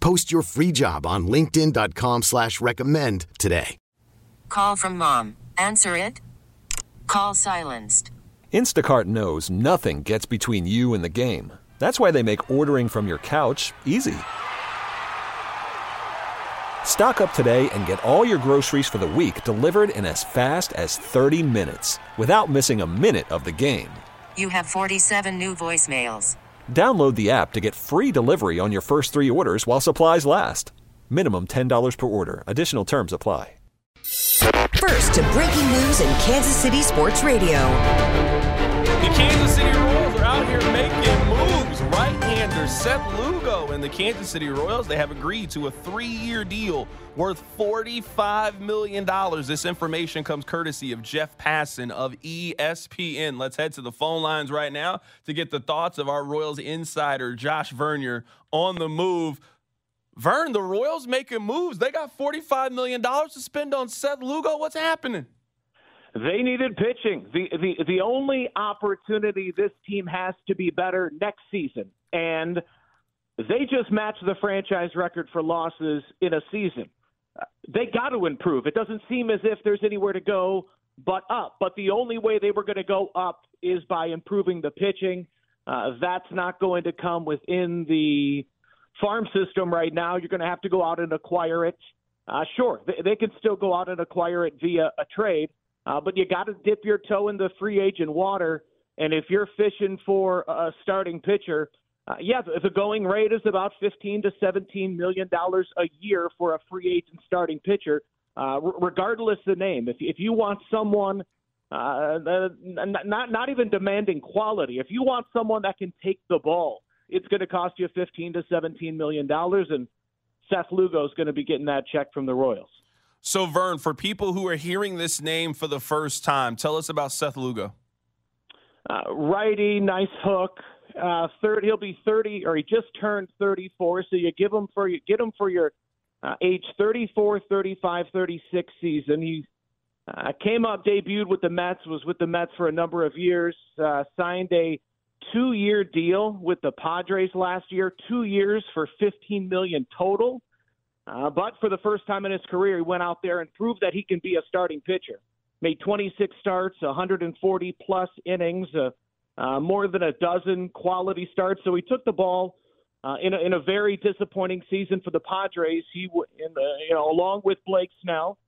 Post your free job on linkedin.com/recommend today. Call from mom. Answer it. Call silenced. Instacart knows nothing gets between you and the game. That's why they make ordering from your couch easy. Stock up today and get all your groceries for the week delivered in as fast as 30 minutes without missing a minute of the game. You have 47 new voicemails. Download the app to get free delivery on your first three orders while supplies last. Minimum $10 per order. Additional terms apply. First to breaking news in Kansas City Sports Radio. The Kansas City Royals are out here making moves. Right-hander Seth Lugo and the Kansas City Royals, they have agreed to a 3-year deal worth $45 million. This information comes courtesy of Jeff Passan of ESPN. Let's head to the phone lines right now to get the thoughts of our Royals insider, Josh Vernier, on the move. Vern, the Royals making moves. They got $45 million to spend on Seth Lugo. What's happening? They needed pitching. The only opportunity this team has to be better next season. And they just matched the franchise record for losses in a season. They got to improve. It doesn't seem as if there's anywhere to go but up. But the only way they were going to go up is by improving the pitching. That's not going to come within the farm system right now. You're going to have to go out and acquire it. Sure, they can still go out and acquire it via a trade. But you got to dip your toe in the free agent water. And if you're fishing for a starting pitcher, the going rate is about $15 to $17 million a year for a free agent starting pitcher, regardless of the name. If you want someone, not even demanding quality, if you want someone that can take the ball, it's going to cost you $15 to $17 million. And Seth Lugo is going to be getting that check from the Royals. So, Vern, for people who are hearing this name for the first time, tell us about Seth Lugo. Righty, nice hook. He'll be 30, or he just turned 34. So you get him for your age 34, 35, 36 season. He came up, debuted with the Mets, was with the Mets for a number of years, signed a 2-year deal with the Padres last year, 2 years for $15 million total. But for the first time in his career, he went out there and proved that he can be a starting pitcher. Made 26 starts, 140-plus innings, more than a dozen quality starts. So he took the ball in a very disappointing season for the Padres. He, along with Blake Snell,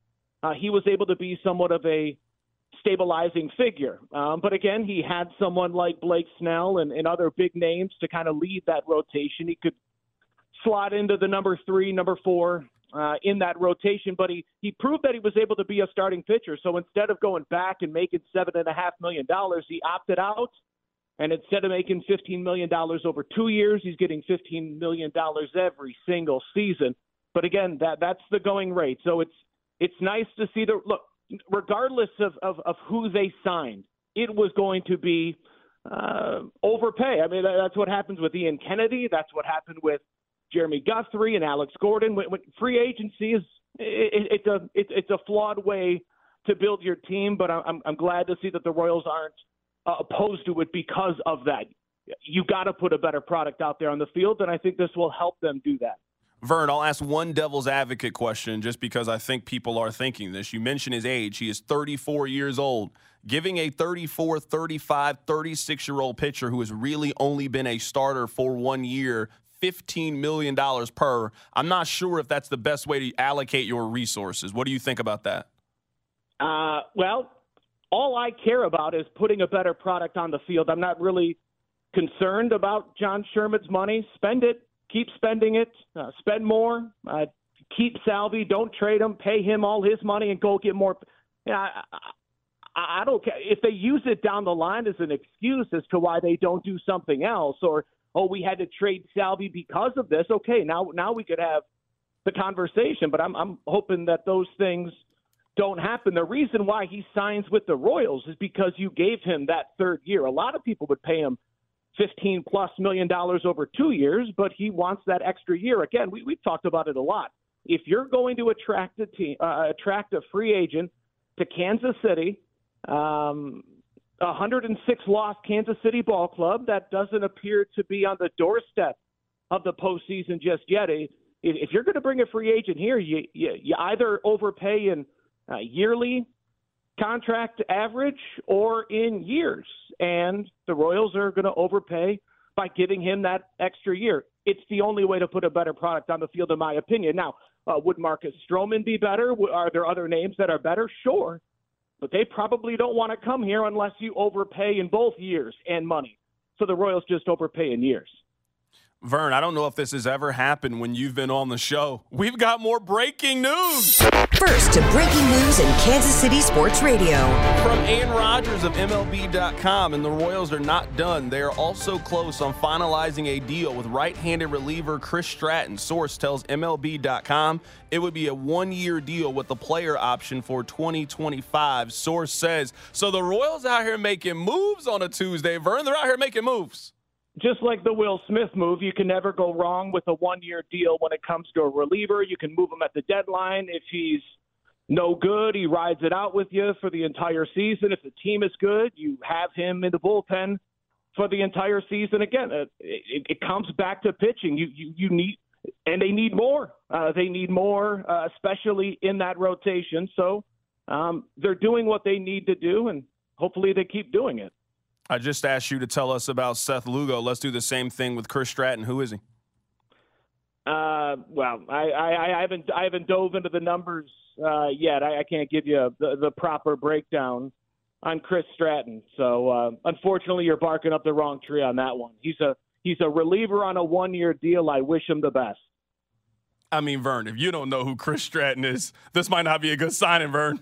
he was able to be somewhat of a stabilizing figure. But again, he had someone like Blake Snell and other big names to kind of lead that rotation. He could slot into the number three, number four in that rotation, but he proved that he was able to be a starting pitcher. So instead of going back and making $7.5 million, he opted out, and instead of making $15 million over 2 years, he's getting $15 million every single season. But again, that's the going rate. So it's nice to see the look. Regardless of who they signed, it was going to be overpay. I mean, that's what happens with Ian Kennedy. That's what happened with Jeremy Guthrie and Alex Gordon. When free agency is it's a flawed way to build your team, but I'm glad to see that the Royals aren't opposed to it because of that. You got to put a better product out there on the field, and I think this will help them do that. Vern, I'll ask one devil's advocate question just because I think people are thinking this. You mentioned his age. He is 34 years old. Giving a 34, 35, 36-year-old pitcher who has really only been a starter for 1 year $15 million per. I'm not sure if that's the best way to allocate your resources. What do you think about that? Well, all I care about is putting a better product on the field. I'm not really concerned about John Sherman's money. Spend it. Keep spending it. Spend more. Keep Salvi. Don't trade him. Pay him all his money and go get more. You know, I don't care. If they use it down the line as an excuse as to why they don't do something else, or, oh, we had to trade Salvi because of this, okay, now we could have the conversation. But I'm hoping that those things don't happen. The reason why he signs with the Royals is because you gave him that third year. A lot of people would pay him $15+ million over 2 years, but he wants that extra year. Again, we've talked about it a lot. If you're going to attract a team, attract a free agent to Kansas City, 106 loss Kansas City ball club that doesn't appear to be on the doorstep of the postseason just yet. If you're going to bring a free agent here, you either overpay in yearly contract average or in years, and the Royals are going to overpay by giving him that extra year. It's the only way to put a better product on the field, in my opinion. Now, would Marcus Stroman be better? Are there other names that are better? Sure. But they probably don't want to come here unless you overpay in both years and money. So the Royals just overpay in years. Vern, I don't know if this has ever happened when you've been on the show. We've got more breaking news. First to breaking news in Kansas City Sports Radio. From Ann Rogers of MLB.com, and the Royals are not done. They are also close on finalizing a deal with right-handed reliever Chris Stratton. Source tells MLB.com it would be a one-year deal with the player option for 2025. Source says, so the Royals out here making moves on a Tuesday, Vern. They're out here making moves. Just like the Will Smith move, you can never go wrong with a one-year deal when it comes to a reliever. You can move him at the deadline. If he's no good, he rides it out with you for the entire season. If the team is good, you have him in the bullpen for the entire season. Again, it comes back to pitching. You need, and they need more. They need more, especially in that rotation. So they're doing what they need to do, and hopefully they keep doing it. I just asked you to tell us about Seth Lugo. Let's do the same thing with Chris Stratton. Who is he? Well, I haven't dove into the numbers yet. I can't give you the proper breakdown on Chris Stratton. So unfortunately, you're barking up the wrong tree on that one. He's a reliever on a one-year deal. I wish him the best. I mean, Vern, if you don't know who Chris Stratton is, this might not be a good signing, Vern.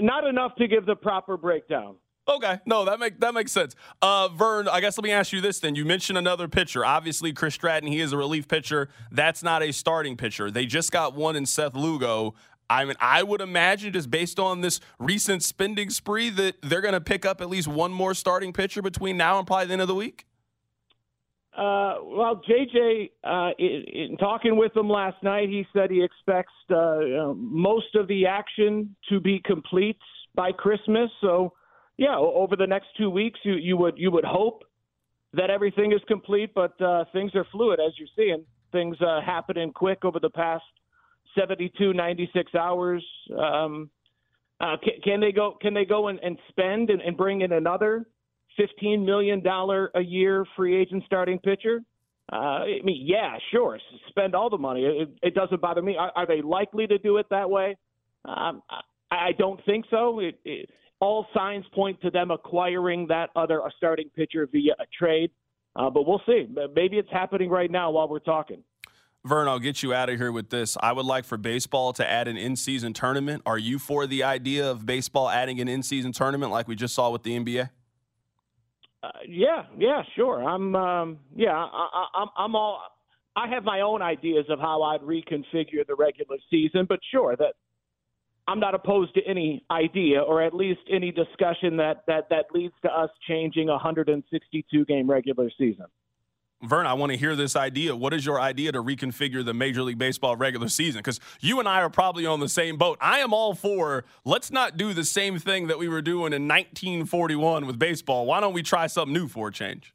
Not enough to give the proper breakdown. Okay. No, that makes sense. Vern, I guess let me ask you this then. You mentioned another pitcher. Obviously, Chris Stratton, he is a relief pitcher. That's not a starting pitcher. They just got one in Seth Lugo. I mean, I would imagine just based on this recent spending spree that they're going to pick up at least one more starting pitcher between now and probably the end of the week. Well, JJ, in talking with him last night, he said he expects most of the action to be complete by Christmas. So, yeah, over the next 2 weeks, you would hope that everything is complete, but things are fluid, as you're seeing. Things happening quick over the past 72, 96 hours. Can they go and spend and bring in another $15 million a year free agent starting pitcher? I mean, yeah, sure, spend all the money. It doesn't bother me. Are they likely to do it that way? I don't think so. All signs point to them acquiring that other starting pitcher via a trade, but we'll see. Maybe it's happening right now while we're talking. Vern, I'll get you out of here with this. I would like for baseball to add an in-season tournament. Are you for the idea of baseball adding an in-season tournament like we just saw with the NBA? Yeah, sure. I have my own ideas of how I'd reconfigure the regular season, but sure, that I'm not opposed to any idea or at least any discussion that leads to us changing a 162-game regular season. Vern, I want to hear this idea. What is your idea to reconfigure the Major League Baseball regular season? Because you and I are probably on the same boat. I am all for let's not do the same thing that we were doing in 1941 with baseball. Why don't we try something new for a change?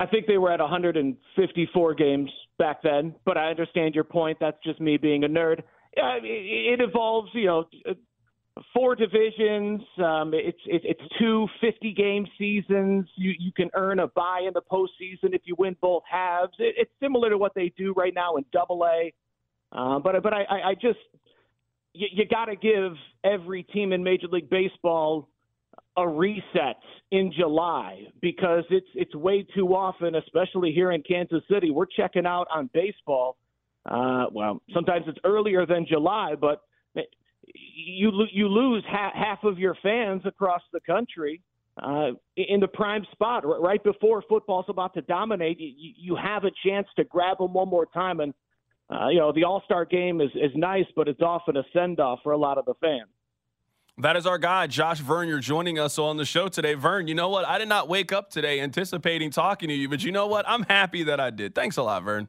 I think they were at 154 games back then, but I understand your point. That's just me being a nerd. It involves, you know, 4 divisions. It's 2 50-game seasons. You can earn a bye in the postseason if you win both halves. It's similar to what they do right now in Double A. But I just you got to give every team in Major League Baseball a reset in July, because it's way too often, especially here in Kansas City, we're checking out on baseball. Well, sometimes it's earlier than July, but you lose half of your fans across the country in the prime spot right before football's about to dominate. You have a chance to grab them one more time, and the All-Star game is nice, but it's often a send-off for a lot of the fans. That is our guy, Josh Vernier, joining us on the show today. Vern, you know what? I did not wake up today anticipating talking to you, but you know what? I'm happy that I did. Thanks a lot, Vern.